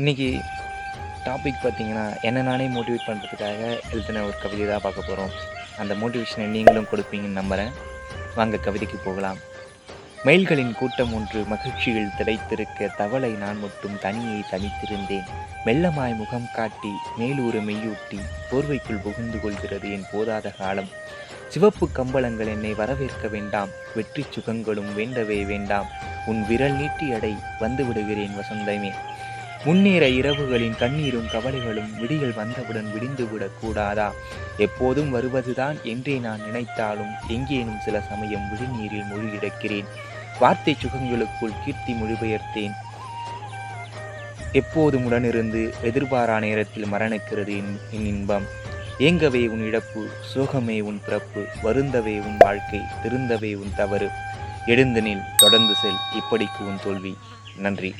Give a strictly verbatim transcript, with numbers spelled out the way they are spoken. இன்றைக்கி டாபிக் பார்த்திங்கன்னா என்ன நானே மோட்டிவேட் பண்ணுறதுக்காக எழுதின ஒரு கவிதை தான் பார்க்க போகிறோம். அந்த மோட்டிவேஷனை நீங்களும் கொடுப்பீங்கன்னு நம்புகிறேன். வாங்க கவிதைக்கு போகலாம். மயில்களின் கூட்டம் ஒன்று மகிழ்ச்சியில் திளைத்திருக்க தவளை நான் மட்டும் தனியை தனித்திருந்தேன். மெல்லமாய் முகம் காட்டி மேலூர மெய்யூட்டி போர்வைக்குள் புகுந்து கொள்கிறது என் போதாத காலம். சிவப்பு கம்பளங்கள் என்னை வரவேற்க வேண்டாம், வெற்றி சுகங்களும் வேண்டவே வேண்டாம். உன் விரல் நீட்டி அடை வந்து விடுகிறேன் வசந்தமே. முன்னேற இரவுகளின் கண்ணீரும் கவலைகளும் விடிகள் வந்தவுடன் விடிந்துவிடக் கூடாதா? எப்போதும் வருவதுதான் என்றே நான் நினைத்தாலும் எங்கேனும் சில சமயம் விழிநீரில் மூழ்கிடக்கிறேன். வார்த்தை சுகங்களுக்குள் கீர்த்தி மொழிபெயர்த்தேன். எப்போதும் உடனிருந்து எதிர்பாரா நேரத்தில் மரணிக்கிறது என் இன்பம். ஏங்கவே உன் இழப்பு, சோகமே உன் பிறப்பு, வருந்தவே உன் வாழ்க்கை, திருந்தவே உன் தவறு. எழுந்து நில், தொடர்ந்து செல், இப்படிக்கு உன் தோல்வி. நன்றி.